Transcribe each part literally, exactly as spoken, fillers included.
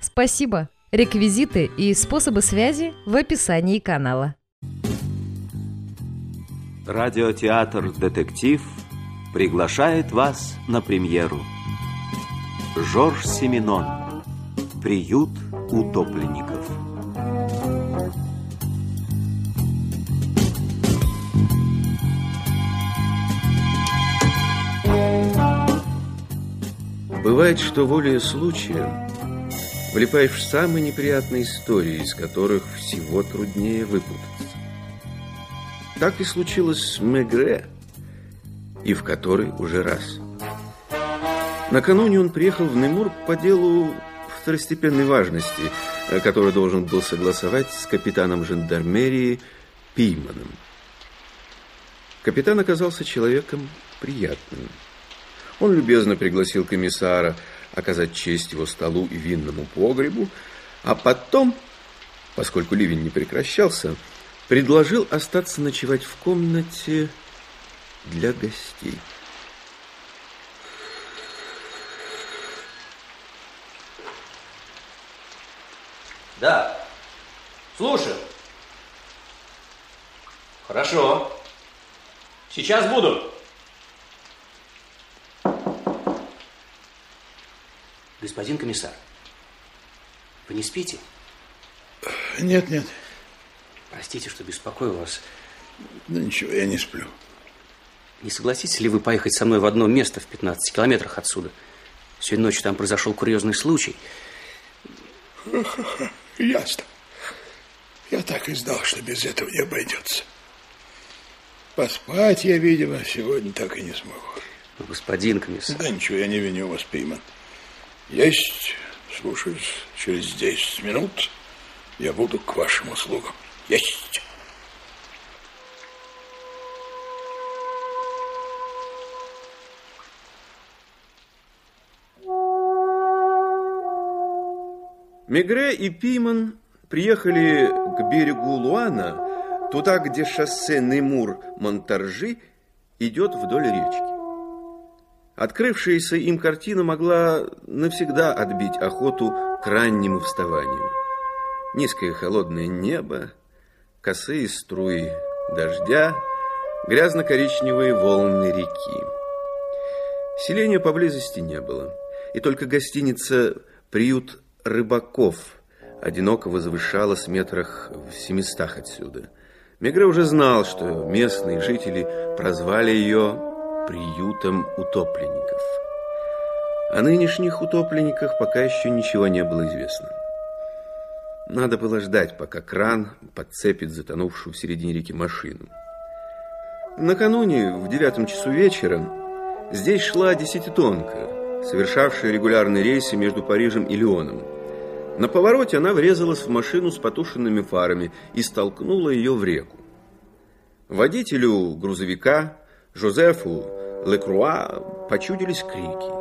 Спасибо! Реквизиты и способы связи в описании канала. Радиотеатр «Детектив» приглашает вас на премьеру. Жорж Сименон. Приют утопленников. Бывает, что волею случая влипаешь в самые неприятные истории, из которых всего труднее выпутаться. Так и случилось с Мегре, и в который уже раз. Накануне он приехал в Немур по делу второстепенной важности, который должен был согласовать с капитаном жандармерии Пейманом. Капитан оказался человеком приятным. Он любезно пригласил комиссара оказать честь его столу и винному погребу, а потом, поскольку ливень не прекращался, предложил остаться ночевать в комнате для гостей. Да, слушаю. Хорошо. Сейчас буду. Господин комиссар, вы не спите? Нет, нет. Простите, что беспокою вас. Да ничего, я не сплю. Не согласитесь ли вы поехать со мной в одно место в пятнадцати километрах отсюда? Сегодня ночью там произошел курьезный случай. Ха-ха-ха, ясно. Я так и знал, что без этого не обойдется. Поспать я, видимо, сегодня так и не смогу. Ну, господин комиссар... Да ничего, я не виню вас, Пейман. Есть, слушаюсь, через десять минут я буду к вашим услугам. Есть! Мегре и Пейман приехали к берегу Луана, туда, где шоссе Немур-Монтаржи идет вдоль речки. Открывшаяся им картина могла навсегда отбить охоту к раннему вставанию. Низкое холодное небо, косые струи дождя, грязно-коричневые волны реки. Селения поблизости не было, и только гостиница «Приют рыбаков» одиноко возвышалась в метрах в семистах отсюда. Мегре уже знал, что местные жители прозвали ее приютом утопленников. О нынешних утопленниках пока еще ничего не было известно. Надо было ждать, пока кран подцепит затонувшую в середине реки машину. Накануне, в девятом часу вечера, здесь шла десятитонка, совершавшая регулярные рейсы между Парижем и Лионом. На повороте она врезалась в машину с потушенными фарами и столкнула ее в реку. Водителю грузовика, Жозефу Лекруа, почудились крики.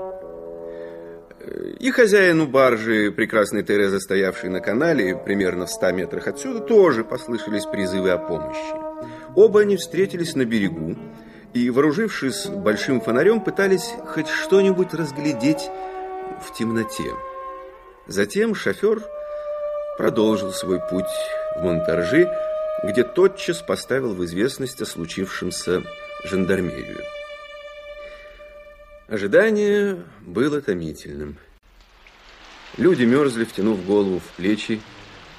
И хозяину баржи, прекрасной Терезы, стоявшей на канале, примерно в ста метрах отсюда, тоже послышались призывы о помощи. Оба они встретились на берегу и, вооружившись большим фонарем, пытались хоть что-нибудь разглядеть в темноте. Затем шофер продолжил свой путь в Монтаржи, где тотчас поставил в известность о случившемся жандармерию. Ожидание было томительным. Люди мерзли, втянув голову в плечи,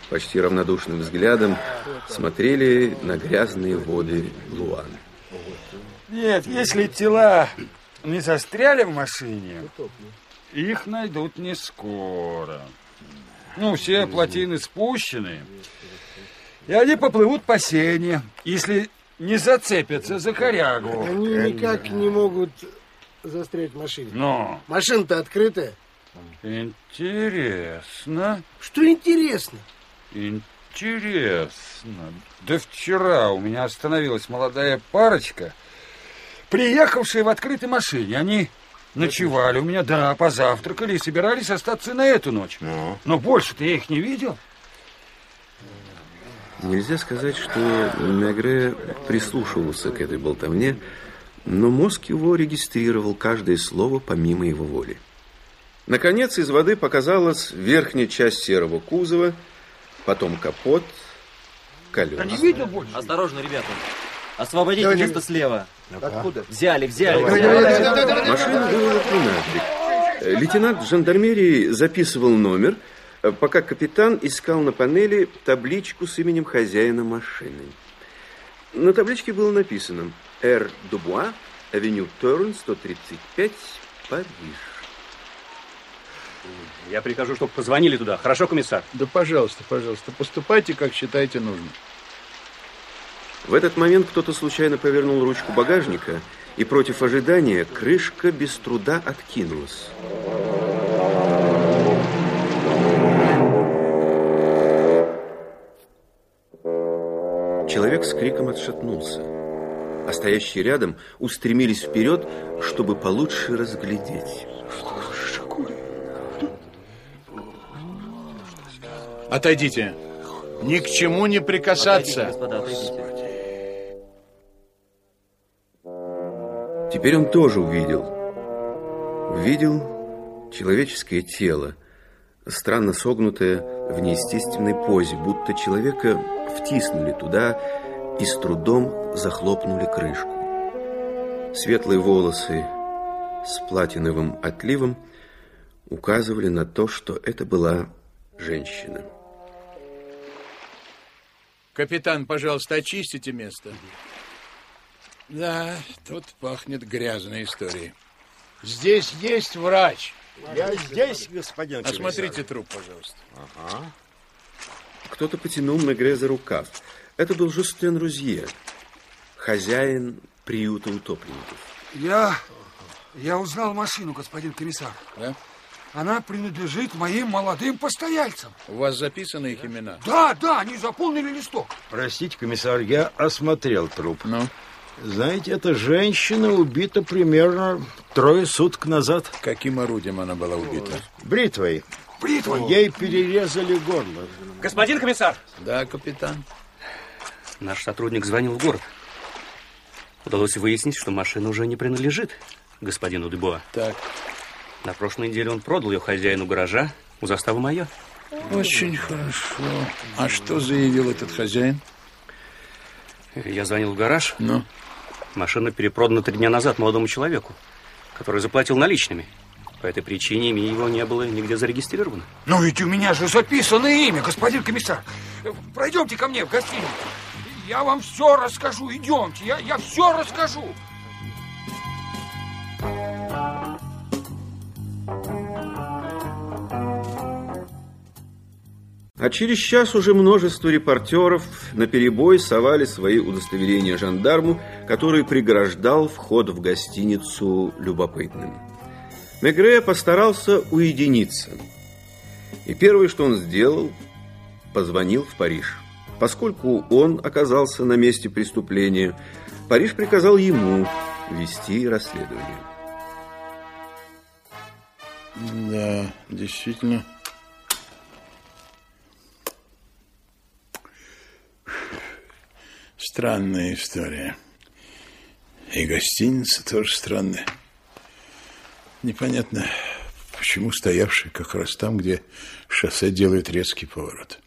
почти равнодушным взглядом смотрели на грязные воды Луана. Нет, если тела не застряли в машине, их найдут не скоро. Ну, все плотины спущены, и они поплывут по сене, если не зацепятся за корягу. Они никак не могут застрять в машине. Но машина-то открытая. Интересно. Что интересно? Интересно. Да вчера у меня остановилась молодая парочка, приехавшая в открытой машине. Они ночевали у меня, да, позавтракали и собирались остаться на эту ночь. Но, Но больше-то я их не видел. Нельзя сказать, что Мегре прислушивался к этой болтовне, но мозг его регистрировал каждое слово помимо его воли. Наконец из воды показалась верхняя часть серого кузова, потом капот, колеса. Да не видно больше. Осторожно, ребята. Освободите место слева. Откуда? Взяли, взяли. взяли. Машина была тринадцать. Лейтенант жандармерии записывал номер, пока капитан искал на панели табличку с именем хозяина машины. На табличке было написано «Р. Дубуа, авеню Торн, сто тридцать пять, Париж». Я прикажу, чтобы позвонили туда. Хорошо, комиссар? Да, пожалуйста, пожалуйста. Поступайте, как считаете нужным. В этот момент кто-то случайно повернул ручку багажника, и против ожидания крышка без труда откинулась. Человек с криком отшатнулся, а стоящие рядом устремились вперед, чтобы получше разглядеть. Отойдите. Ни к чему не прикасаться. Отойдите, господа, отойдите. Теперь он тоже увидел. Увидел человеческое тело, странно согнутое в неестественной позе, будто человека втиснули туда и с трудом захлопнули крышку. Светлые волосы с платиновым отливом указывали на то, что это была женщина. Капитан, пожалуйста, очистите место. Да, тут пахнет грязной историей. Здесь есть врач. Я здесь, господин комиссар. Осмотрите труп, пожалуйста. Ага. Кто-то потянул Мегре за рукав. Это был Жюстен Розье, хозяин приюта утопленников. Я, я узнал машину, господин комиссар. Да? Она принадлежит моим молодым постояльцам. У вас записаны их имена? Да, да, они заполнили листок. Простите, комиссар, я осмотрел труп. Ну? Знаете, эта женщина убита примерно трое суток назад. Каким орудием она была убита? Бритвой. Бритвой? Ей перерезали горло. Господин комиссар! Да, капитан. Наш сотрудник звонил в город. Удалось выяснить, что машина уже не принадлежит господину Дебуа. Так. На прошлой неделе он продал ее хозяину гаража у заставы майора. Очень хорошо. А что заявил этот хозяин? Я звонил в гараж. Ну? Машина перепродана три дня назад молодому человеку, который заплатил наличными. По этой причине имя его не было нигде зарегистрировано. Но ведь у меня же записано имя, господин комиссар. Пройдемте ко мне в гостиницу. Я вам все расскажу. Идемте, я, я все расскажу. А через час уже множество репортеров наперебой совали свои удостоверения жандарму, который преграждал вход в гостиницу любопытным. Мегре постарался уединиться. И первое, что он сделал, позвонил в Париж. Поскольку он оказался на месте преступления, Париж приказал ему вести расследование. Да, действительно... Странная история. И гостиница тоже странная. Непонятно, почему стоявший как раз там, где шоссе делает резкий поворот.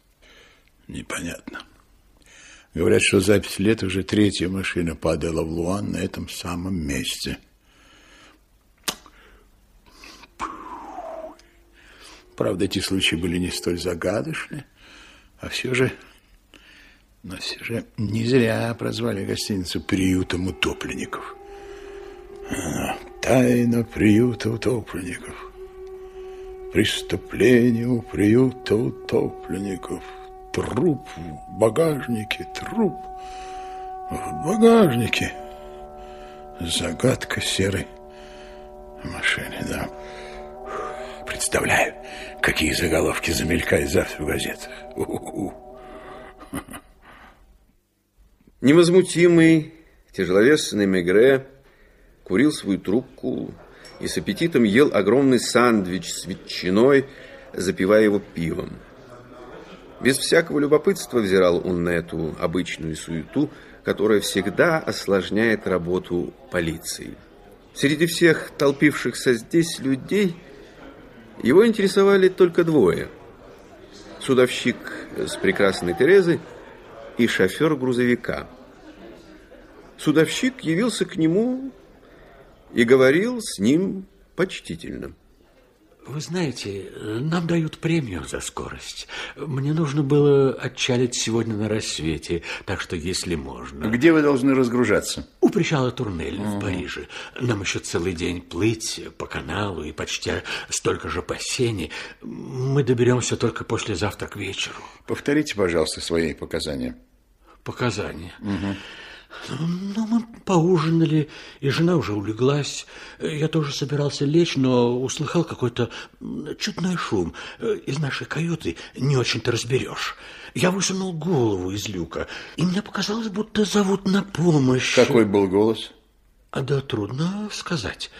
Непонятно. Говорят, что за пять лет уже третья машина падала в Луан на этом самом месте. Правда, эти случаи были не столь загадочны, а все же... Но все же не зря прозвали гостиницу приютом утопленников. А, тайна приюта утопленников. Преступление у приюта утопленников. Труп в багажнике, труп в багажнике. Загадка серой машины, да. представляю, какие заголовки замелькают завтра в газетах. У-у-у. Невозмутимый, тяжеловесный Мегре курил свою трубку и с аппетитом ел огромный сандвич с ветчиной, запивая его пивом. Без всякого любопытства взирал он на эту обычную суету, которая всегда осложняет работу полиции. Среди всех толпившихся здесь людей его интересовали только двое: судовщик с прекрасной Терезой и шофер грузовика. Судовщик явился к нему и говорил с ним почтительно. Вы знаете, нам дают премию за скорость. Мне нужно было отчалить сегодня на рассвете, так что, если можно... Где вы должны разгружаться? У причала Турнель в Париже. Нам еще целый день плыть по каналу и почти столько же по Сене. Мы доберемся только послезавтра к вечеру. Повторите, пожалуйста, свои показания. Показания? Угу. Ну, мы поужинали, и жена уже улеглась. Я тоже собирался лечь, но услыхал какой-то чудной шум. Из нашей каюты не очень-то разберешь. Я высунул голову из люка, и мне показалось, будто зовут на помощь. Какой был голос? А да, трудно сказать.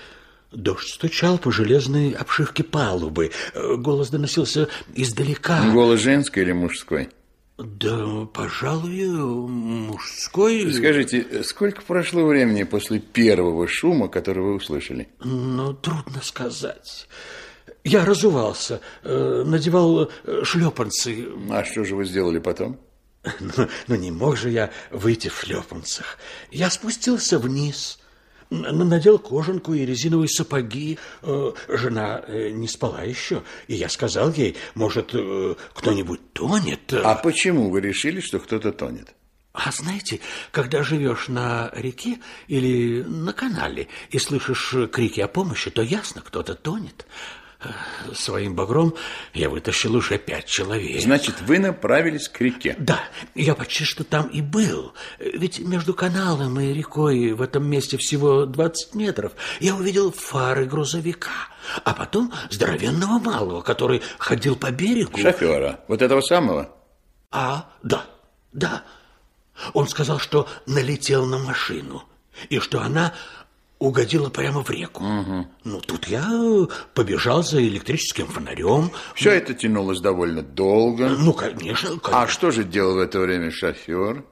Дождь стучал по железной обшивке палубы. Голос доносился издалека. Голос женский или мужской? Да, пожалуй, мужской. Скажите, сколько прошло времени после первого шума, который вы услышали? Ну, трудно сказать. Я разувался, надевал шлепанцы. А что же вы сделали потом? Ну, ну не мог же я выйти в шлепанцах. Я спустился вниз, надел кожанку и резиновые сапоги. Жена не спала еще, и я сказал ей, может, кто-нибудь тонет. А почему вы решили, что кто-то тонет? А знаете, когда живешь на реке или на канале и слышишь крики о помощи, то ясно, кто-то тонет. Своим багром я вытащил уже пять человек. Значит, вы направились к реке? Да, я почти что там и был. Ведь между каналом и рекой в этом месте всего двадцать метров. Я увидел фары грузовика, а потом здоровенного малого, который ходил по берегу. Шофера, вот этого самого? А, да, да. Он сказал, что налетел на машину, и что она... угодила прямо в реку. Угу. Ну, тут я побежал за электрическим фонарем. Все это тянулось довольно долго. Ну, конечно, конечно. А что же делал в это время шофер?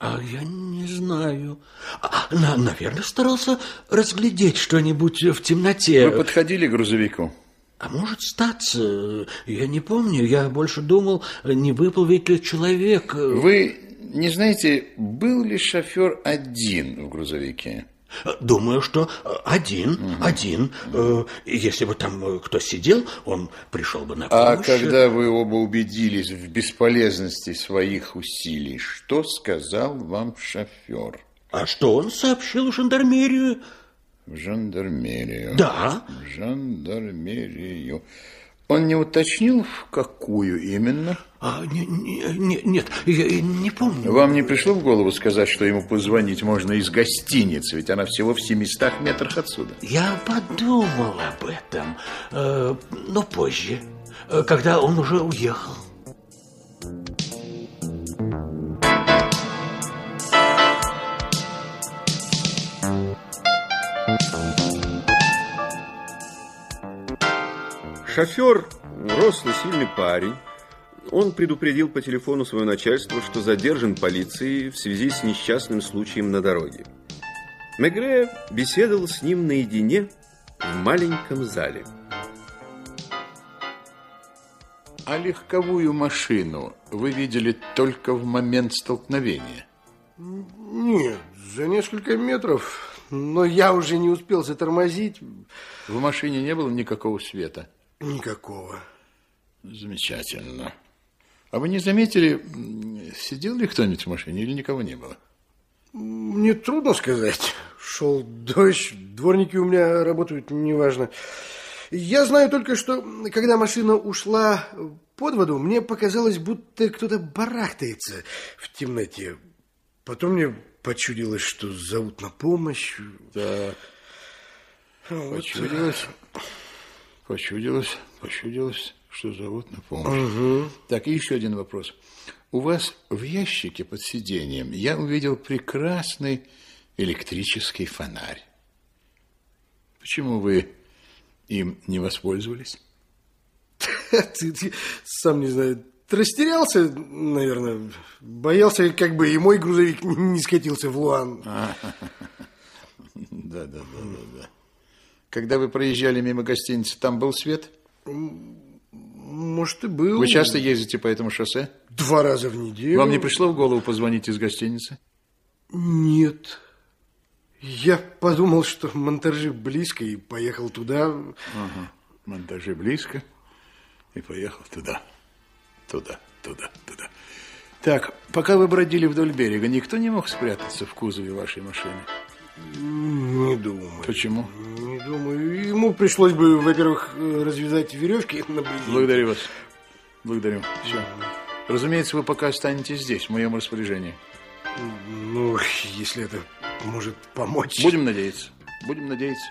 А я не знаю. А, на, наверное, старался разглядеть что-нибудь в темноте. Вы подходили к грузовику? А может, статься. Я не помню. Я больше думал, не выплывет ли человек. Вы не знаете, был ли шофер один в грузовике? Думаю, что один, угу. один. Если бы там кто сидел, он пришел бы на помощь. А когда вы оба убедились в бесполезности своих усилий, что сказал вам шофер? А что он сообщил в жандармерию? В жандармерию. Да. В жандармерию. Он не уточнил, в какую именно? А, не, не, нет, я не помню. Вам не пришло в голову сказать, что ему позвонить можно из гостиницы, ведь она всего в семистах метрах отсюда? Я подумал об этом, но позже, когда он уже уехал. Шофер, рослый, сильный парень, он предупредил по телефону свое начальство, что задержан полицией в связи с несчастным случаем на дороге. Мегре беседовал с ним наедине в маленьком зале. А легковую машину вы видели только в момент столкновения? Нет, за несколько метров, но я уже не успел затормозить. В машине не было никакого света? Никакого. Замечательно. А вы не заметили, сидел ли кто-нибудь в машине или никого не было? Мне трудно сказать. Шел дождь, дворники у меня работают, неважно. Я знаю только, что когда машина ушла под воду, мне показалось, будто кто-то барахтается в темноте. Потом мне почудилось, что зовут на помощь. Так. Вот. Почудилось. Почудилось. Почудилось, что зовут на помощь. Угу. Так, и еще один вопрос. У вас в ящике под сиденьем я увидел прекрасный электрический фонарь. Почему вы им не воспользовались? Ты сам не знаю. Растерялся, наверное. Боялся, как бы и мой грузовик не скатился в Луан. Да, да, да, да. Когда вы проезжали мимо гостиницы, там был свет? Может, и был. Вы часто ездите по этому шоссе? Два раза в неделю. Вам не пришло в голову позвонить из гостиницы? Нет. Я подумал, что Монтажи близко, и поехал туда. Ага. Монтажи близко, и поехал туда. Туда, туда, туда. Так, пока вы бродили вдоль берега, никто не мог спрятаться в кузове вашей машины? Не думаю. Почему? Не думаю. Ему пришлось бы, во-первых, развязать веревки на брезенте. Благодарю вас. Благодарю. Все. Разумеется, вы пока останетесь здесь, в моем распоряжении. Ну, если это может помочь. Будем надеяться. Будем надеяться.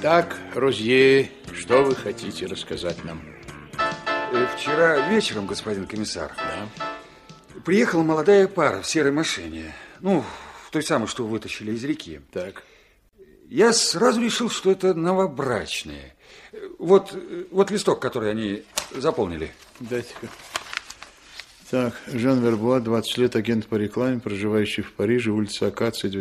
Итак, Розье, что вы хотите рассказать нам? Вчера вечером, господин комиссар, да, приехала молодая пара в серой машине. Ну, в той самой, что вытащили из реки. Так. Я сразу решил, что это новобрачные. Вот, вот листок, который они заполнили. Дайте-ка. Так, Жан Вербуа, двадцать лет, агент по рекламе, проживающий в Париже, улица Акации,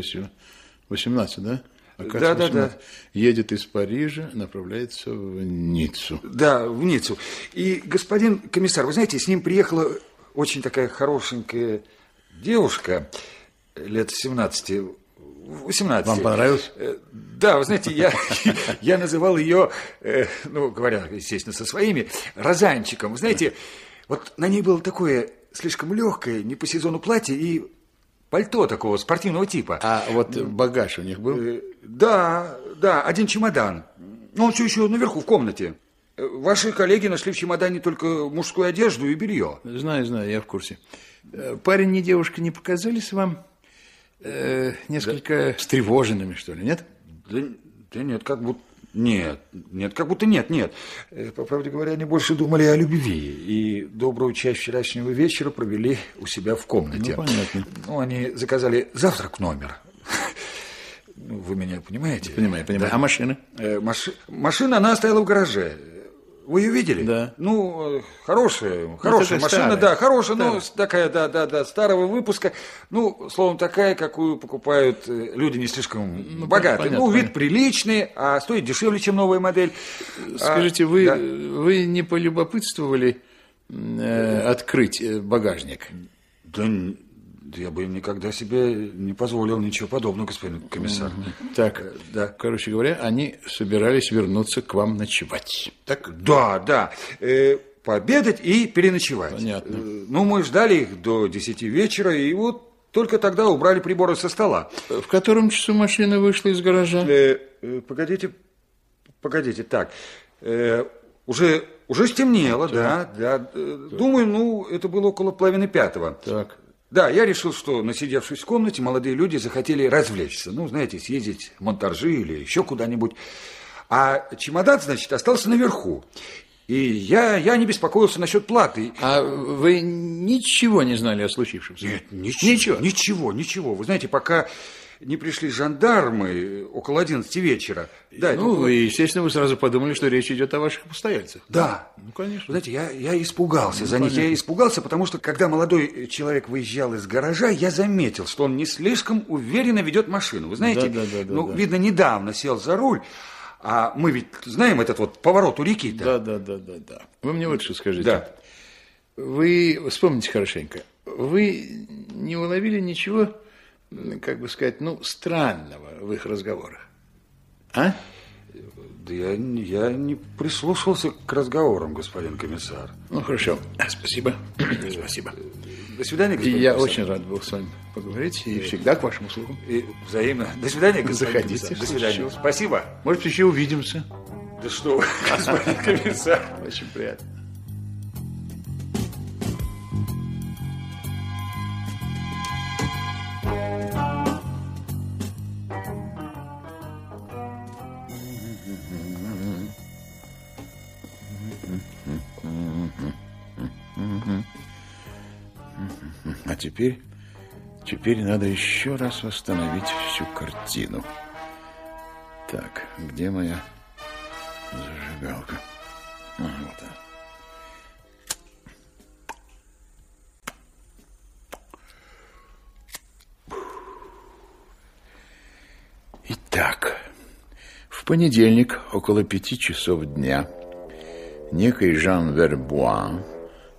восемнадцать, да? Акация, да, восемнадцать. Да, да. Едет из Парижа, направляется в Ниццу. Да, в Ниццу. И, господин комиссар, вы знаете, с ним приехала очень такая хорошенькая девушка, лет семнадцати, восемнадцати. Вам понравилось? Да, вы знаете, я, я называл ее, ну, говоря, естественно, со своими, розанчиком. Вы знаете... Вот на ней было такое слишком легкое, не по сезону платье и пальто такого спортивного типа. А вот багаж у них был? Да, да, один чемодан. Он все еще наверху, в комнате. Ваши коллеги нашли в чемодане только мужскую одежду и белье. Знаю, знаю, я в курсе. Парень и девушка не показались вам э, несколько да. встревоженными, что ли, нет? Да, да нет, как будто... Нет, нет, как будто нет, нет. По правде говоря, они больше думали о любви. И добрую часть вчерашнего вечера провели у себя в комнате. Ну, понятно. Ну, они заказали завтрак в номер. Вы меня понимаете? Понимаю, понимаю. Да. А машина? Э, маш... Машина, она стояла в гараже. Вы ее видели? Да. Ну, хорошая, хорошая машина, старая. Да, хорошая, старая. Ну, такая, да, да, да, старого выпуска. Ну, словом, такая, какую покупают люди не слишком ну, богатые. Понятно, ну, вид понятно. Приличный, а стоит дешевле, чем новая модель. Скажите, а, вы, да. вы не полюбопытствовали э, открыть багажник? Да я бы никогда себе не позволил ничего подобного, господин комиссар. Так, да. Короче говоря, они собирались вернуться к вам ночевать. Так? Да, да. Э, пообедать и переночевать. Понятно. Э, ну, мы ждали их до десяти вечера, и вот только тогда убрали приборы со стола. В котором часу машина вышла из гаража? Э, э, погодите, погодите, так. Э, уже, уже стемнело, да, да. да. Так. Думаю, ну, это было около половины пятого. Так. Да, я решил, что, насидевшись в комнате, молодые люди захотели развлечься. Ну, знаете, съездить в Монтаржи или еще куда-нибудь. А чемодан, значит, остался наверху. И я, я не беспокоился насчет платы. А вы ничего не знали о случившемся? Нет, ничего. Ничего, ничего. ничего. Вы знаете, пока не пришли жандармы около одиннадцати вечера. Да, ну, это... вы, естественно, вы сразу подумали, что речь идет о ваших постояльцах. Да. Ну, конечно. Знаете, я, я испугался ну, за них. Понятно. Я испугался, потому что, когда молодой человек выезжал из гаража, я заметил, что он не слишком уверенно ведет машину. Вы знаете, да, да, да, да, ну, да. видно, недавно сел за руль, а мы ведь знаем этот вот поворот у реки-то. Да, да, да, да, да. Вы мне вот что скажите. Да. Вы вспомните хорошенько. Вы не уловили ничего... как бы сказать, ну, странного в их разговорах. А? Да я, я не прислушался к разговорам, господин комиссар. Ну, хорошо. Спасибо. Спасибо. До свидания, господин комиссар. Я очень рад был с вами поговорить и всегда к вашим услугам. И взаимно. До свидания, господин комиссар. До свидания. Спасибо. Может, еще увидимся. Да что вы, господин комиссар. Очень приятно. Угу. А теперь, теперь надо еще раз восстановить всю картину. Так, где моя зажигалка? А, вот она. Итак, в понедельник около пяти часов дня некий Жан Вербуа,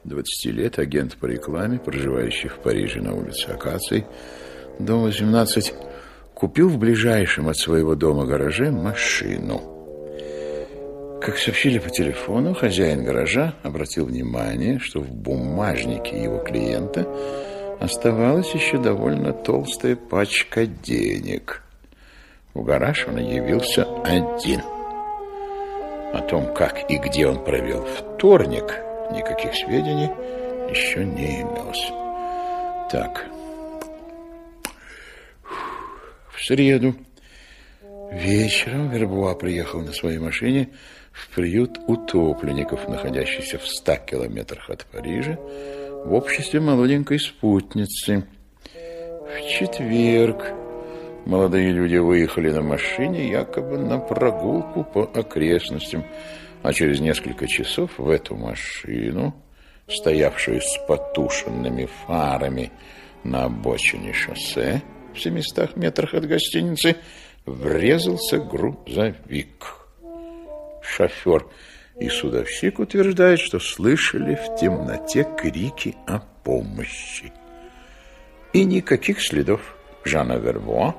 двадцати лет, агент по рекламе, проживающий в Париже на улице Акаций, дом восемнадцать, купил в ближайшем от своего дома гараже машину. Как сообщили по телефону, хозяин гаража обратил внимание, что в бумажнике его клиента оставалась еще довольно толстая пачка денег. В гараж он явился один. О том, как и где он провел вторник, никаких сведений еще не имелось. Так. В среду вечером Вербуа приехал на своей машине в приют утопленников, находящийся в ста километрах от Парижа, в обществе молоденькой спутницы. В четверг молодые люди выехали на машине якобы на прогулку по окрестностям, а через несколько часов в эту машину, стоявшую с потушенными фарами на обочине шоссе в семистах метрах от гостиницы, врезался грузовик. Шофер и судовщик утверждают, что слышали в темноте крики о помощи. И никаких следов Жана Вербуа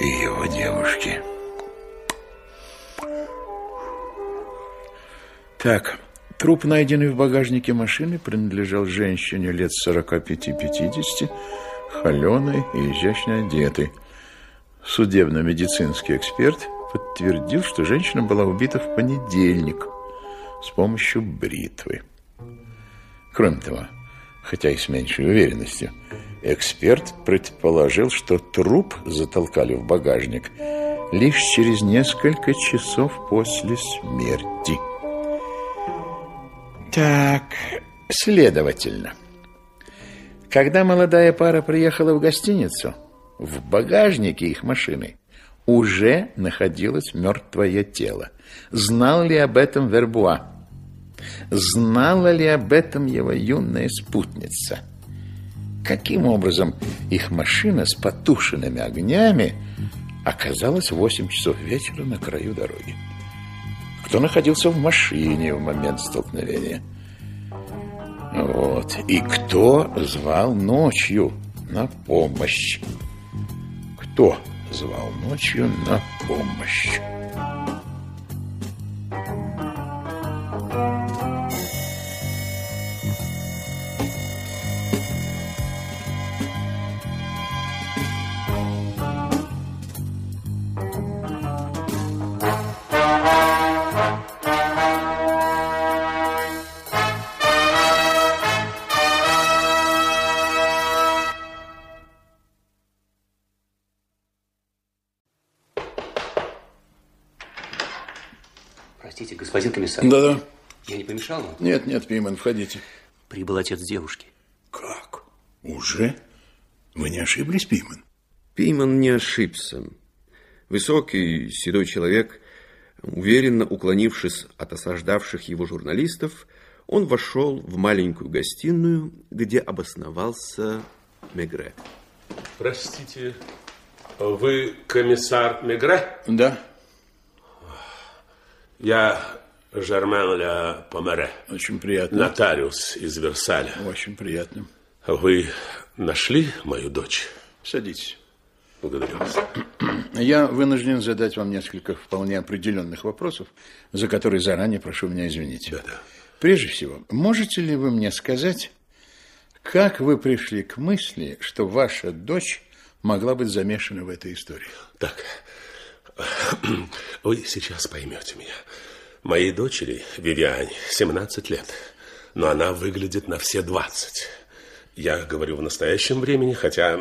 и его девушки. Так, труп, найденный в багажнике машины, принадлежал женщине лет сорока пяти-пятидесяти, холеной и изящно одетой. Судебно-медицинский эксперт подтвердил, что женщина была убита в понедельник с помощью бритвы. Кроме того, хотя и с меньшей уверенностью, эксперт предположил, что труп затолкали в багажник лишь через несколько часов после смерти. Так, следовательно, когда молодая пара приехала в гостиницу, в багажнике их машины уже находилось мертвое тело. Знал ли об этом Вербуа? Знала ли об этом его юная спутница? Каким образом их машина с потушенными огнями оказалась в восемь часов вечера на краю дороги? Кто находился в машине в момент столкновения? Вот. И кто звал ночью на помощь? Кто звал ночью на помощь? Господин комиссар. Да-да. Я не помешал вам? Нет, нет, Пейман, входите. Прибыл отец девушки. Как? Уже? Вы не ошиблись, Пейман? Пейман не ошибся. Высокий, седой человек, уверенно уклонившись от осаждавших его журналистов, он вошел в маленькую гостиную, где обосновался Мегре. Простите, вы комиссар Мегре? Да. Я Жермен Ля Помере. Очень приятно. Нотариус из Версаля. Очень приятно. Вы нашли мою дочь? Садитесь. Благодарю вас. Я вынужден задать вам несколько вполне определенных вопросов, за которые заранее прошу меня извинить. Да-да. Прежде всего, можете ли вы мне сказать, как вы пришли к мысли, что ваша дочь могла быть замешана в этой истории? Так. Вы сейчас поймете меня. Моей дочери, Вивиане, семнадцать лет, но она выглядит на все двадцать. Я говорю в настоящем времени, хотя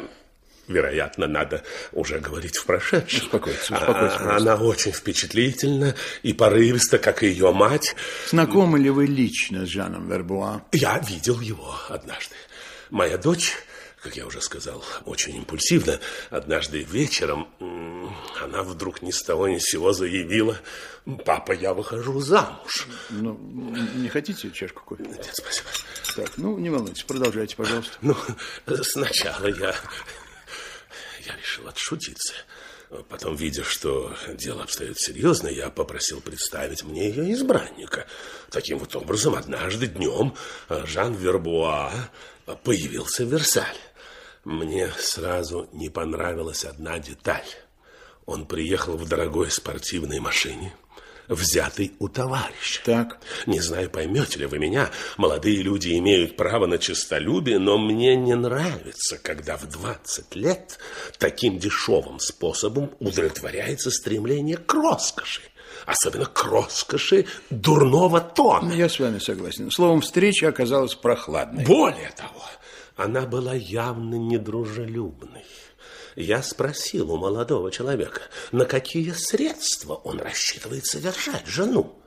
вероятно, надо уже говорить в прошедшем. Успокойтесь, успокойтесь. А, она очень впечатлительна и порывиста, как и ее мать. Знакомы ли вы лично с Жаном Вербуа? Я видел его однажды. Моя дочь, как я уже сказал, очень импульсивно. Однажды вечером она вдруг ни с того ни с сего заявила: папа, я выхожу замуж. Ну, не хотите чашку кофе? Нет, спасибо. Так, ну, не волнуйтесь, продолжайте, пожалуйста. Ну, сначала я, я решил отшутиться. Потом, видя, что дело обстоит серьезно, я попросил представить мне ее избранника. Таким вот образом, однажды днем Жан Вербуа появился в Версале. Мне сразу не понравилась одна деталь. Он приехал в дорогой спортивной машине, взятый у товарища. Так. Не знаю, поймете ли вы меня, молодые люди имеют право на честолюбие, но мне не нравится, когда в двадцать лет таким дешевым способом удовлетворяется стремление к роскоши. Особенно к роскоши дурного тона. Я с вами согласен. Словом, встреча оказалась прохладной. Более того, она была явно недружелюбной. Я спросил у молодого человека, на какие средства он рассчитывает содержать жену,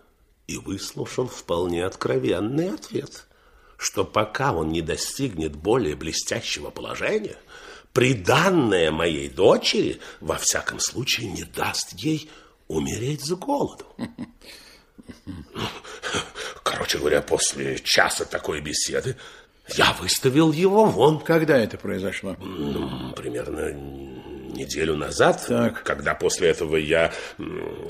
и выслушал вполне откровенный ответ, что пока он не достигнет более блестящего положения, приданное моей дочери во всяком случае не даст ей умереть с голоду. Короче говоря, после часа такой беседы я выставил его вон. Когда это произошло? Ну, примерно неделю назад. Так. Когда после этого я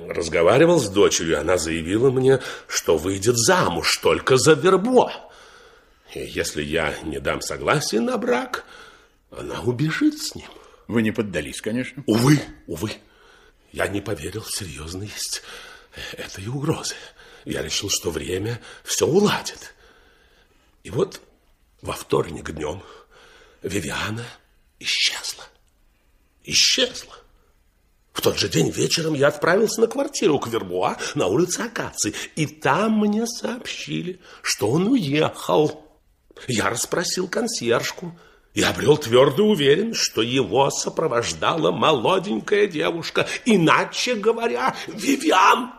разговаривал с дочерью, она заявила мне, что выйдет замуж только за Вербуа. И если я не дам согласия на брак, она убежит с ним. Вы не поддались, конечно. Увы, увы. Я не поверил в серьезность этой угрозы. Я решил, что время все уладит. И вот во вторник днем Вивиана исчезла. Исчезла. В тот же день вечером я отправился на квартиру к Вербуа на улице Акации. И там мне сообщили, что он уехал. Я расспросил консьержку и обрел твердую уверенность, что его сопровождала молоденькая девушка. Иначе говоря, Вивиан.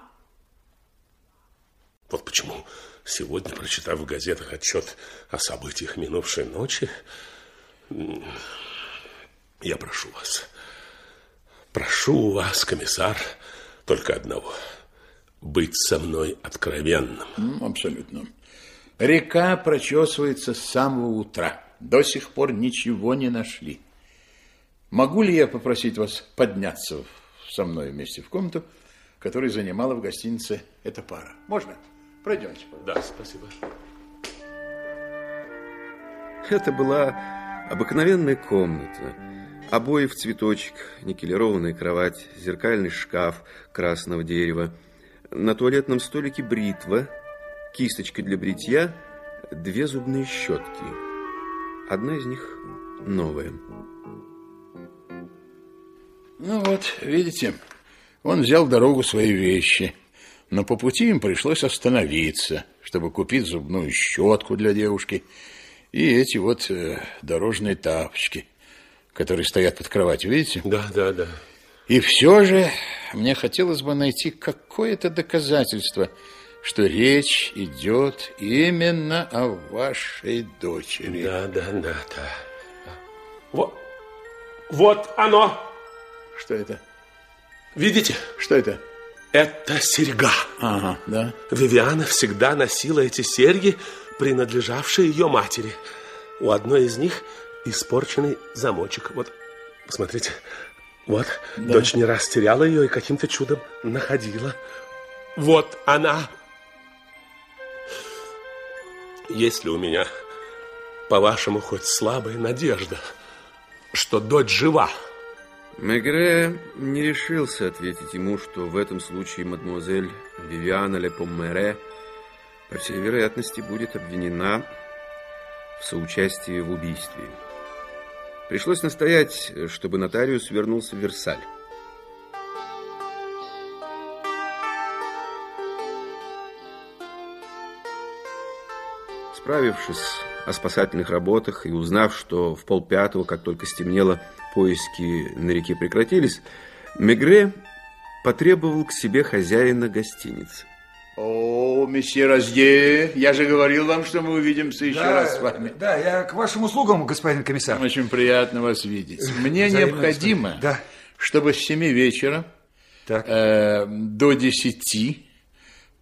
Вот почему сегодня, прочитав в газетах отчет о событиях минувшей ночи, я прошу вас, прошу вас, комиссар, только одного: быть со мной откровенным. Абсолютно. Река прочесывается с самого утра. До сих пор ничего не нашли. Могу ли я попросить вас подняться со мной вместе в комнату, которую занимала в гостинице эта пара? Можно? Пройдемте. Да, спасибо. Это была обыкновенная комната. Обои в цветочек, никелированная кровать, зеркальный шкаф красного дерева. На туалетном столике бритва, кисточка для бритья, две зубные щетки. Одна из них новая. Ну вот, видите, он взял в дорогу свои вещи. Но по пути им пришлось остановиться, чтобы купить зубную щетку для девушки и эти вот э, дорожные тапочки, которые стоят под кроватью, видите? Да, да, да. И все же мне хотелось бы найти какое-то доказательство, что речь идет именно о вашей дочери. Да, да, да, да. Вот, вот оно. Что это? Видите? Что это? Это серьга. Ага, да. Вивиана всегда носила эти серьги, принадлежавшие ее матери. У одной из них испорченный замочек. Вот, посмотрите. Вот, да. Дочь не раз теряла ее и каким-то чудом находила. Вот она. Есть ли у меня, по-вашему, хоть слабая надежда, что дочь жива? Мегре не решился ответить ему, что в этом случае мадемуазель Вивиана Ля Помère, по всей вероятности, будет обвинена в соучастии в убийстве. Пришлось настоять, чтобы нотариус вернулся в Версаль. Справившись о спасательных работах и узнав, что в полпятого, как только стемнело, Поиски на реке прекратились. Мегре потребовал к себе хозяина гостиницы. О, месье Розье, я же говорил вам, что мы увидимся еще да, раз с вами. Да, я к вашим услугам, господин комиссар. Очень приятно вас видеть. Мне Взаимно необходимо, да. чтобы с семи вечера так. Э, до десяти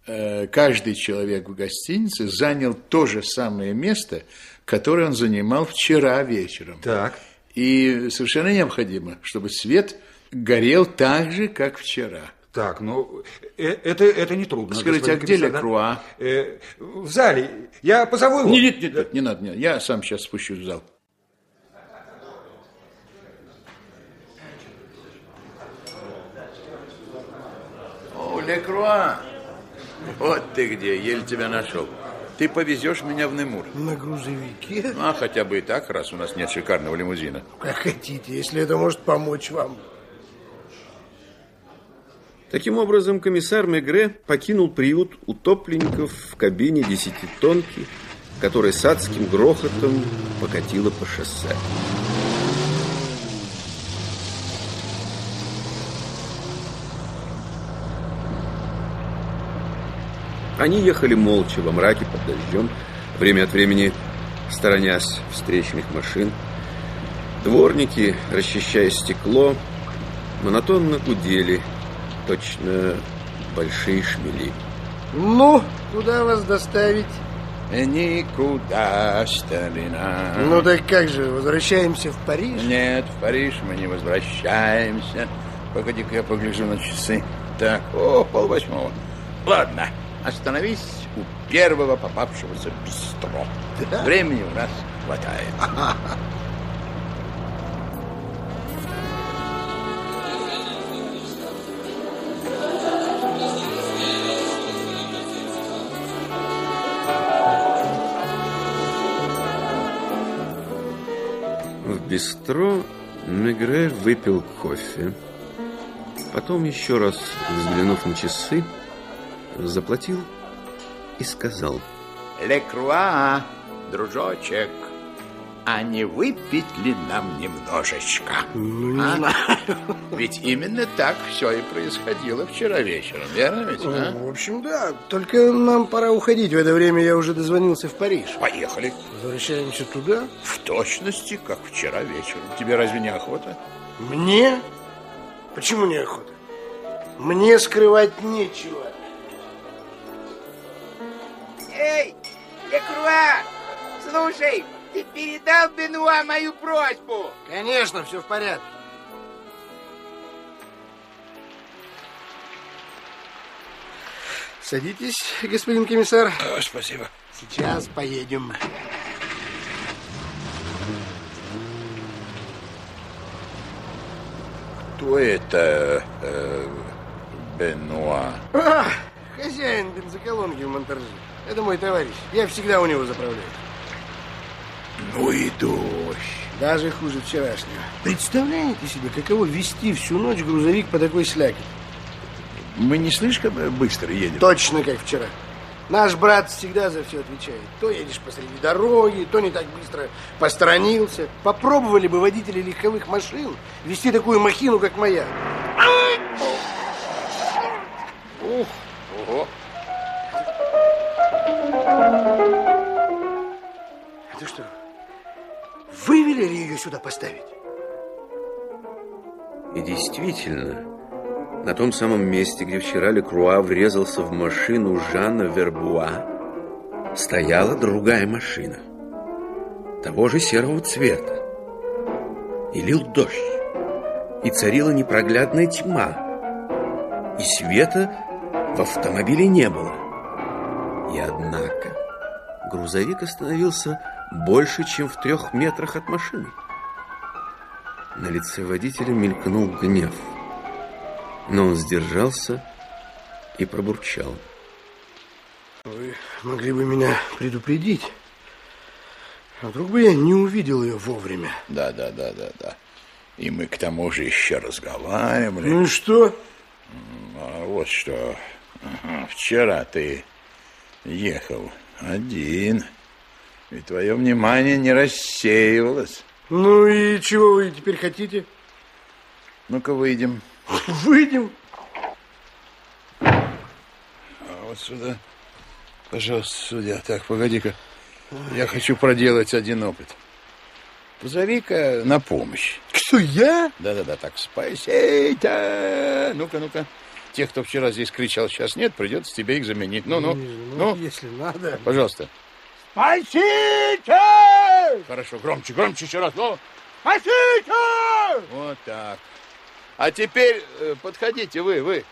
э, каждый человек в гостинице занял то же самое место, которое он занимал вчера вечером. Так. И совершенно необходимо, чтобы свет горел так же, как вчера. Так, ну, это, это не трудно. Скажите, а где Лекруа? Э, в зале. Я позову его. Нет, нет, нет, не надо, не надо. Я сам сейчас спущусь в зал. О, Лекруа! Вот ты где, еле тебя нашел. Ты повезешь меня в Немур. На грузовике? Ну, а хотя бы и так, раз у нас нет шикарного лимузина. Как хотите, если это может помочь вам. Таким образом, комиссар Мегре покинул приют утопленников в кабине десятитонки, которая с адским грохотом покатила по шоссе. Они ехали молча во мраке под дождем, время от времени сторонясь встречных машин. Дворники, расчищая стекло, монотонно гудели, точно большие шмели. Ну, куда вас доставить? Никуда, старина. Ну так как же, возвращаемся в Париж? Нет, в Париж мы не возвращаемся. Погоди-ка я погляжу на часы. Так, о, полвосьмого. Ладно. Остановись у первого попавшегося бистро. Да? Времени у нас хватает. Ага. В бистро Мегре выпил кофе. Потом еще раз, взглянув на часы, заплатил и сказал: Лекруа, дружочек, а не выпить ли нам немножечко? А? Ведь именно так все и происходило вчера вечером, верно ведь? А? В общем, да, только нам пора уходить. В это время я уже дозвонился в Париж. Поехали. Возвращаемся туда? В точности, как вчера вечером. Тебе разве не охота? Мне? Почему не охота? Мне скрывать нечего. Эй, Лекруа, слушай, ты передал Бенуа мою просьбу? Конечно, все в порядке. Садитесь, господин комиссар. О, спасибо. Сейчас поедем. Кто это э, Бенуа? А, хозяин бензоколонки в Монтарже. Это мой товарищ. Я всегда у него заправляю. Ну и дождь. Даже хуже вчерашнего. Представляете себе, каково вести всю ночь грузовик по такой слякоти? Мы не слишком быстро едем. Точно как вчера. Наш брат всегда за все отвечает. То едешь посреди дороги, то не так быстро посторонился. Попробовали бы водители легковых машин вести такую махину, как моя. Ух, ого. Ты что, вы велели ее сюда поставить? И действительно, на том самом месте, где вчера Лекруа врезался в машину Жана Вербуа, стояла другая машина, того же серого цвета. И лил дождь, и царила непроглядная тьма, и света в автомобиле не было. И однако грузовик остановился больше, чем в трех метрах от машины. На лице водителя мелькнул гнев, но он сдержался и пробурчал: вы могли бы меня предупредить, а вдруг бы я не увидел ее вовремя. Да, да, да, да, да. И мы к тому же еще разговаривали. Ну и что? А вот что. Ага, вчера ты ехал один, и твое внимание не рассеивалось. Ну и чего вы теперь хотите? Ну-ка выйдем. Выйдем? А вот сюда, пожалуйста, судья. Так, погоди-ка. Я хочу проделать один опыт. Позови-ка на помощь. Что, я? Да-да-да, так, спасите! Ну-ка, ну-ка. Тех, кто вчера здесь кричал, сейчас нет, придется тебе их заменить. Ну-ну, ну, ну, если надо. Пожалуйста. Спасите! Хорошо, громче, громче еще раз. Ну. Спасите! Вот так. А теперь подходите вы, вы.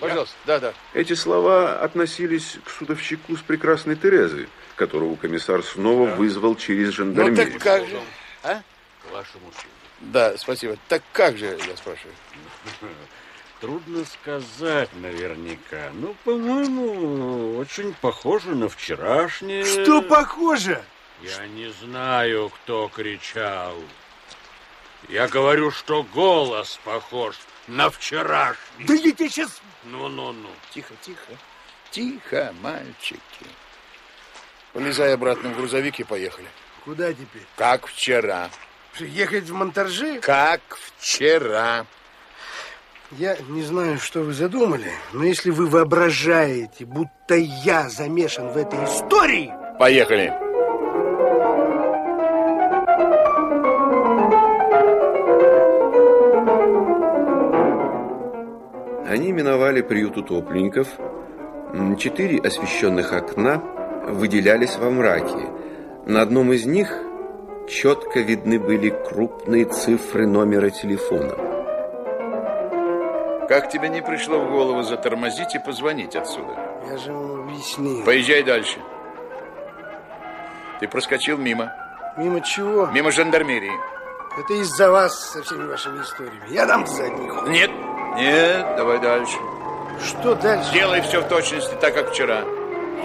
Пожалуйста, да-да. Эти слова относились к судовщику с прекрасной Терезы, которого комиссар снова да. вызвал через жандармерию. Ну так как же? А? К вашему суду. Да, спасибо. Так как же, я спрашиваю? Трудно сказать наверняка. Ну, по-моему, очень похоже на вчерашнее. Что похоже? Я не знаю, кто кричал. Я говорю, что голос похож на вчерашний. Да я тебе сейчас... Ну-ну-ну. Тихо, тихо. Тихо, мальчики. Полезай обратно в грузовик и поехали. Куда теперь? Как вчера. Ехать в Монтаржи? Как вчера. Я не знаю, что вы задумали, но если вы воображаете, будто я замешан в этой истории... Поехали. Они миновали приют утопленников. Четыре освещенных окна выделялись во мраке. На одном из них четко видны были крупные цифры номера телефона. Как тебе не пришло в голову затормозить и позвонить отсюда? Я же вам объяснил. Поезжай дальше. Ты проскочил мимо. Мимо чего? Мимо жандармерии. Это из-за вас со всеми вашими историями. Я дам задний ход. Нет, нет, давай дальше. Что дальше? Делай все в точности, так как вчера.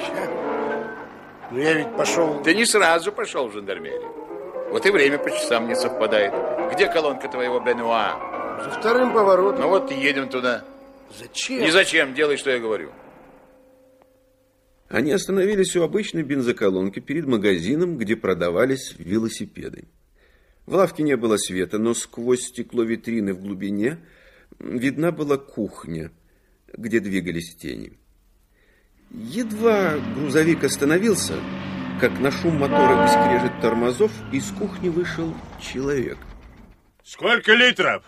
Сейчас. Но я ведь пошел... Ты не сразу пошел в жандармерию. Вот и время по часам не совпадает. Где колонка твоего Бенуа? За вторым поворотом. Ну вот и едем туда. Зачем? Не зачем, делай, что я говорю. Они остановились у обычной бензоколонки перед магазином, где продавались велосипеды. В лавке не было света, но сквозь стекло витрины в глубине видна была кухня, где двигались тени. Едва грузовик остановился, как на шум мотора и скрежет тормозов, из кухни вышел человек. Сколько литров?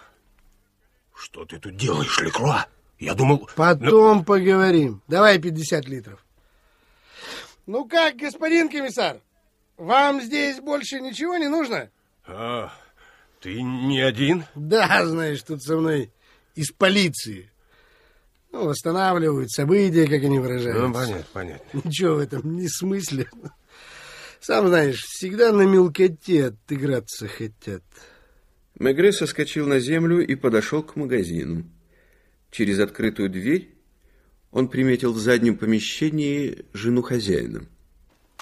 Что ты тут делаешь, Лекруа? Я думал... Потом ну... поговорим. Давай пятьдесят литров. Ну как, господин комиссар, вам здесь больше ничего не нужно? А, ты не один? Да, знаешь, тут со мной из полиции. Ну, восстанавливают события, как они выражаются. Ну, понятно, понятно. Ничего в этом не смысле. Сам знаешь, всегда на мелкоте отыграться хотят. Мегре соскочил на землю и подошел к магазину. Через открытую дверь он приметил в заднем помещении жену хозяина.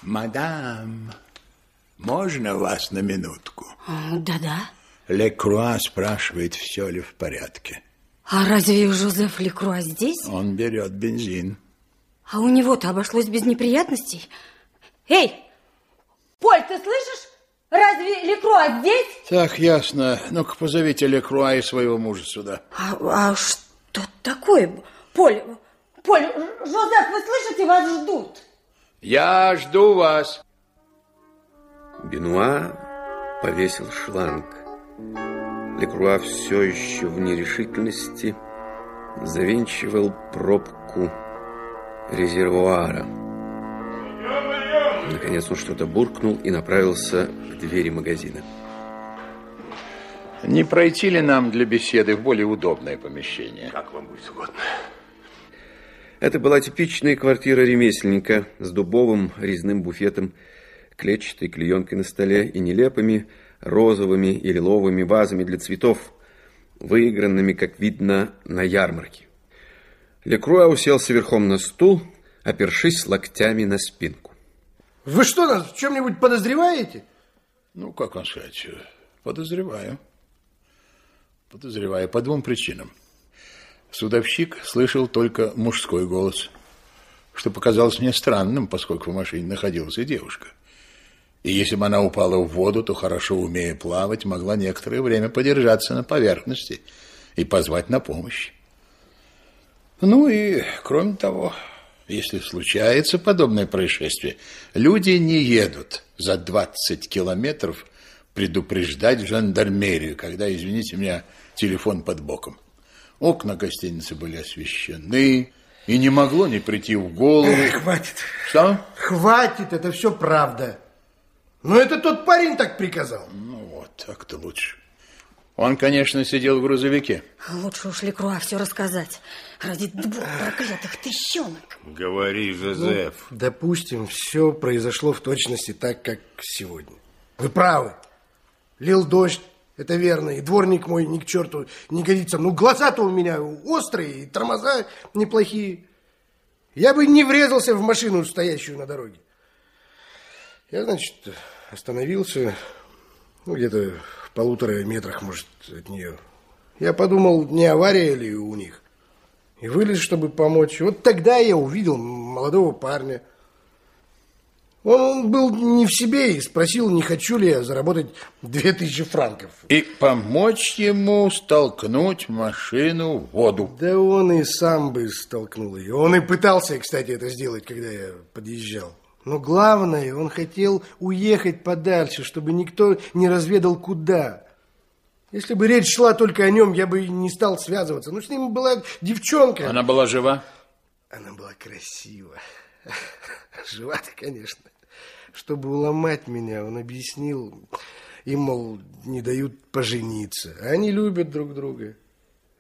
Мадам, можно вас на минутку? Да-да. Лекруа спрашивает, все ли в порядке. А разве Жозеф Лекруа здесь? Он берет бензин. А у него-то обошлось без неприятностей? Эй, Поль, ты слышишь? Разве Лекруа здесь? Так, ясно. Ну-ка, позовите Лекруа и своего мужа сюда. А, а что такое? Поль, Поль, Жозеф, вы слышите? Вас ждут. Я жду вас. Бенуа повесил шланг. Лекруа все еще в нерешительности завинчивал пробку резервуара. Наконец он что-то буркнул и направился к двери магазина. Не пройти ли нам для беседы в более удобное помещение? Как вам будет угодно. Это была типичная квартира ремесленника с дубовым резным буфетом, клетчатой клеенкой на столе и нелепыми розовыми и лиловыми вазами для цветов, выигранными, как видно, на ярмарке. Лекруа уселся верхом на стул, опершись локтями на спинку. Вы что, нас в чем-нибудь подозреваете? Ну, как вам сказать, подозреваю. Подозреваю по двум причинам. Судовщик слышал только мужской голос, что показалось мне странным, поскольку в машине находилась и девушка. и если бы она упала в воду, то, хорошо умея плавать, могла некоторое время подержаться на поверхности и позвать на помощь. Ну и, кроме того, если случается подобное происшествие, люди не едут за двадцать километров предупреждать жандармерию, когда, извините меня, телефон под боком. Окна гостиницы были освещены, и не могло не прийти в голову... Эх, хватит. Что? Хватит, это все правда. Но это тот парень так приказал. Ну вот, так-то лучше. Он, конечно, сидел в грузовике. Лучше уж Лекруа все рассказать. Ради двух проклятых тыщенок. Говори, Жозеф. Ну, допустим, все произошло в точности так, как сегодня. Вы правы. Лил дождь, это верно. И дворник мой ни к черту не годится. Ну, глаза-то у меня острые, и тормоза неплохие. Я бы не врезался в машину, стоящую на дороге. Я, значит, остановился... Ну, где-то в полутора метрах, может, от нее. Я подумал, не авария ли у них. И вылез, чтобы помочь. Вот тогда я увидел молодого парня. Он был не в себе и спросил, не хочу ли я заработать две тысячи франков. И помочь ему столкнуть машину в воду. Да он и сам бы столкнул ее. Он и пытался, кстати, это сделать, когда я подъезжал. Но главное, он хотел уехать подальше, чтобы никто не разведал, куда. Если бы речь шла только о нем, я бы не стал связываться. Но с ним была девчонка. Она была жива? Она была красива. Жива-то, конечно. Чтобы уломать меня, он объяснил им, мол, не дают пожениться. Они любят друг друга.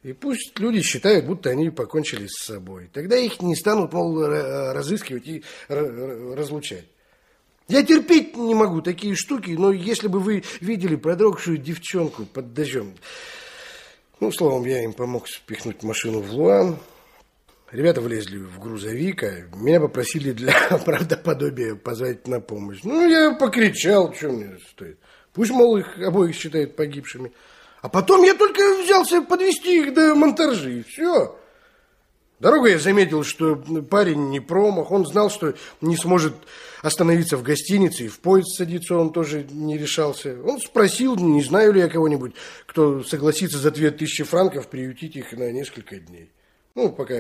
И пусть люди считают, будто они покончили с собой. Тогда их не станут, мол, разыскивать и разлучать. Я терпеть не могу такие штуки, но если бы вы видели продрогшую девчонку под дождем... Ну, словом, я им помог спихнуть машину в Луан. Ребята влезли в грузовик, а меня попросили для правдоподобия позвать на помощь. Ну, я покричал, что мне стоит. Пусть, мол, их обоих считают погибшими. А потом я только взялся подвести их до Монтаржи, и все. Дорогой я заметил, что парень не промах. Он знал, что не сможет остановиться в гостинице, и в поезд садиться он тоже не решался. Он спросил, не знаю ли я кого-нибудь, кто согласится за две тысячи франков приютить их на несколько дней. Ну, пока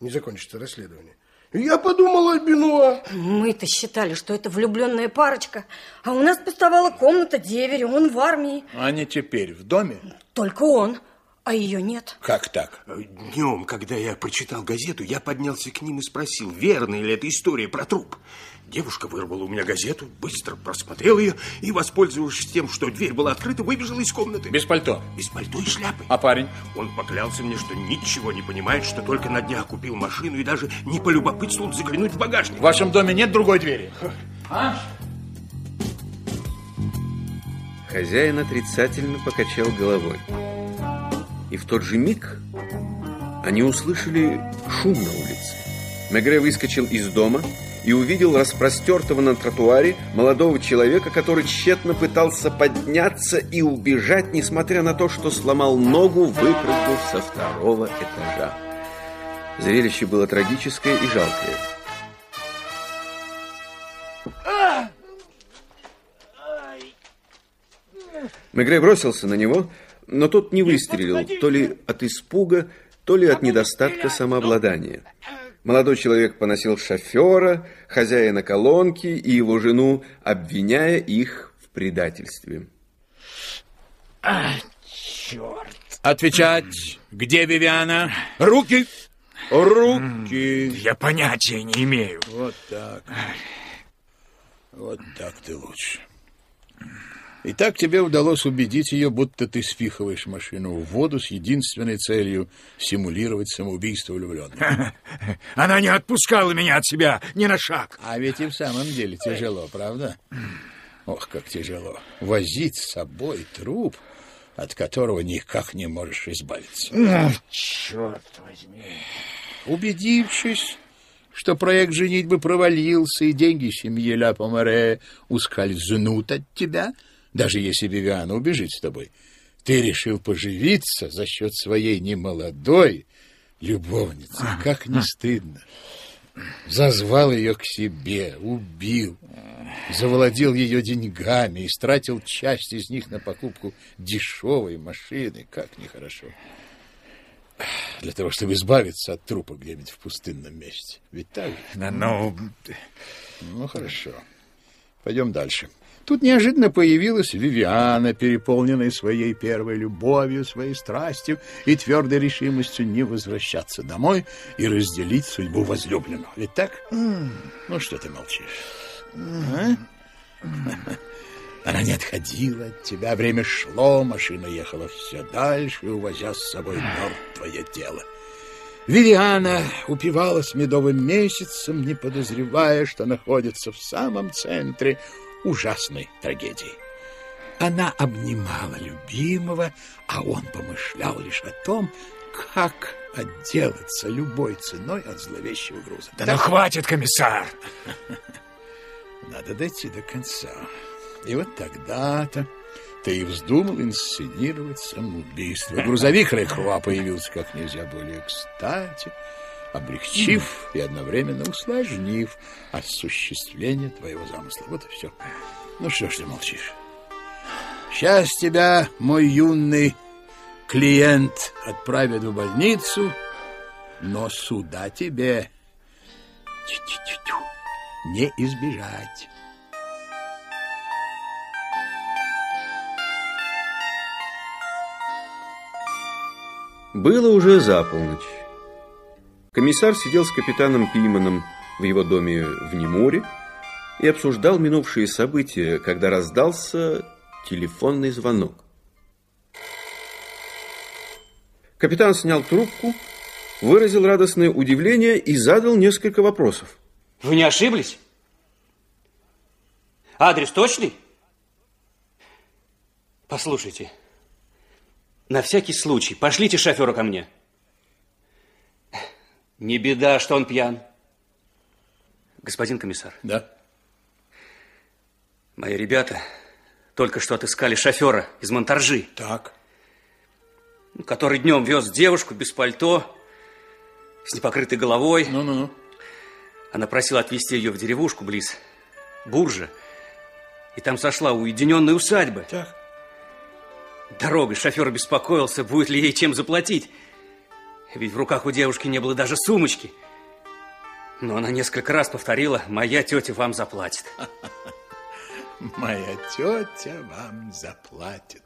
не закончится расследование. Я подумала о Бенуа. Мы-то считали, что это влюбленная парочка. А у нас пустовала комната деверя, он в армии. Они теперь в доме? Только он, а ее нет. Как так? Днем, когда я прочитал газету, я поднялся к ним и спросил, верна ли эта история про труп. Девушка вырвала у меня газету, быстро просмотрела ее и, воспользовавшись тем, что дверь была открыта, выбежала из комнаты. Без пальто? Без пальто и шляпы. А парень? Он поклялся мне, что ничего не понимает, что только на днях купил машину и даже не полюбопытствовал заглянуть в багажник. В вашем доме нет другой двери? А? Хозяин отрицательно покачал головой. И в тот же миг они услышали шум на улице. Мегре выскочил из дома и увидел распростертого на тротуаре молодого человека, который тщетно пытался подняться и убежать, несмотря на то, что сломал ногу, выпрыгнув со второго этажа. Зрелище было трагическое и жалкое. Мегре бросился на него, но тот не выстрелил, то ли от испуга, то ли от недостатка самообладания. Молодой человек поносил шофера, хозяина колонки и его жену, обвиняя их в предательстве. А, черт! Отвечать! Где Вивиана? Руки! Руки! Я понятия не имею. Вот так. Вот так ты лучше. И так тебе удалось убедить ее, будто ты спихиваешь машину в воду с единственной целью симулировать самоубийство влюбленных. Она не отпускала меня от себя ни на шаг. А ведь и в самом деле тяжело, правда? Ох, как тяжело. Возить с собой труп, от которого никак не можешь избавиться. Ну, черт возьми. Убедившись, что проект женитьбы провалился, и деньги семьи Ля Помère ускользнут от тебя... Даже если Вивиана убежит с тобой, ты решил поживиться за счет своей немолодой любовницы. Как не стыдно. зазвал ее к себе, убил, завладел ее деньгами и стратил часть из них на покупку дешевой машины. Как нехорошо. Для того, чтобы избавиться от трупа где-нибудь в пустынном месте. Ведь так? Но, но... Ну, хорошо. Пойдем дальше. Тут неожиданно появилась Вивиана, переполненная своей первой любовью, своей страстью и твердой решимостью не возвращаться домой и разделить судьбу возлюбленного. Ведь так? Mm. Ну, что ты молчишь? Mm. А? Mm. Она не отходила от тебя, время шло, машина ехала все дальше, увозя с собой мертвое тело. Вивиана упивалась медовым месяцем, не подозревая, что находится в самом центре ужасной трагедии. Она обнимала любимого, а он помышлял лишь о том, как отделаться любой ценой от зловещего груза. Да ну хватит, комиссар! Надо дойти до конца. И вот тогда-то ты и вздумал инсценировать самоубийство. Грузовик Лекруа появился как нельзя более кстати, облегчив и одновременно усложнив осуществление твоего замысла. Вот и все. Ну что ж ты молчишь? Сейчас тебя, мой юный клиент, отправят в больницу, но суда тебе не избежать. Было уже за полночь. Комиссар сидел с капитаном Пейманом в его доме в Немуре и обсуждал минувшие события, когда раздался телефонный звонок. Капитан снял трубку, выразил радостное удивление и задал несколько вопросов. Вы не ошиблись? Адрес точный? Послушайте. На всякий случай, пошлите шофера ко мне. Не беда, что он пьян. Господин комиссар. Да? Мои ребята только что отыскали шофера из Монторжи. Так. Который днем вез девушку без пальто, с непокрытой головой. Ну-ну-ну. Она просила отвезти ее в деревушку близ Буржа. И там сошла уединенная усадьба. Так. Дорогой шофер беспокоился, будет ли ей чем заплатить. Ведь в руках у девушки не было даже сумочки. Но она несколько раз повторила: «Моя тетя вам заплатит». Моя тетя вам заплатит.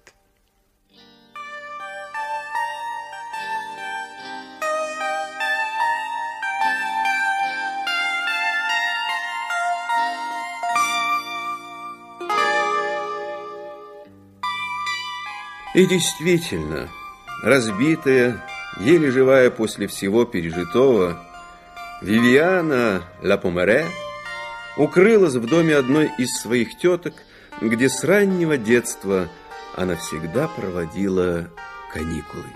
И действительно, разбитая, еле живая после всего пережитого, Вивиана Ля Помère укрылась в доме одной из своих теток, где с раннего детства она всегда проводила каникулы.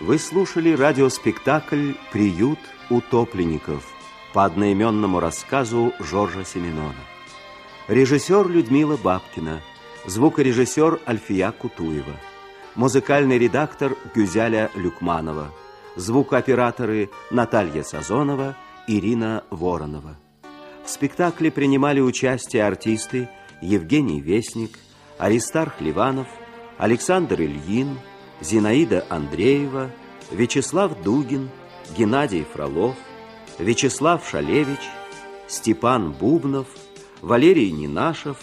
Вы слушали радиоспектакль «Приют утопленников» по одноименному рассказу Жоржа Сименона. Режиссер Людмила Бабкина, звукорежиссер Альфия Кутуева, музыкальный редактор Гюзеля Люкманова, звукооператоры Наталья Сазонова, Ирина Воронова. В спектакле принимали участие артисты Евгений Весник, Аристарх Ливанов, Александр Ильин, Зинаида Андреева, Вячеслав Дугин, Геннадий Фролов, Вячеслав Шалевич, Степан Бубнов, Валерий Нинашев,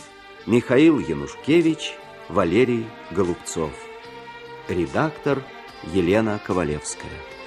Михаил Янушкевич, Валерий Голубцов. Редактор Елена Ковалевская.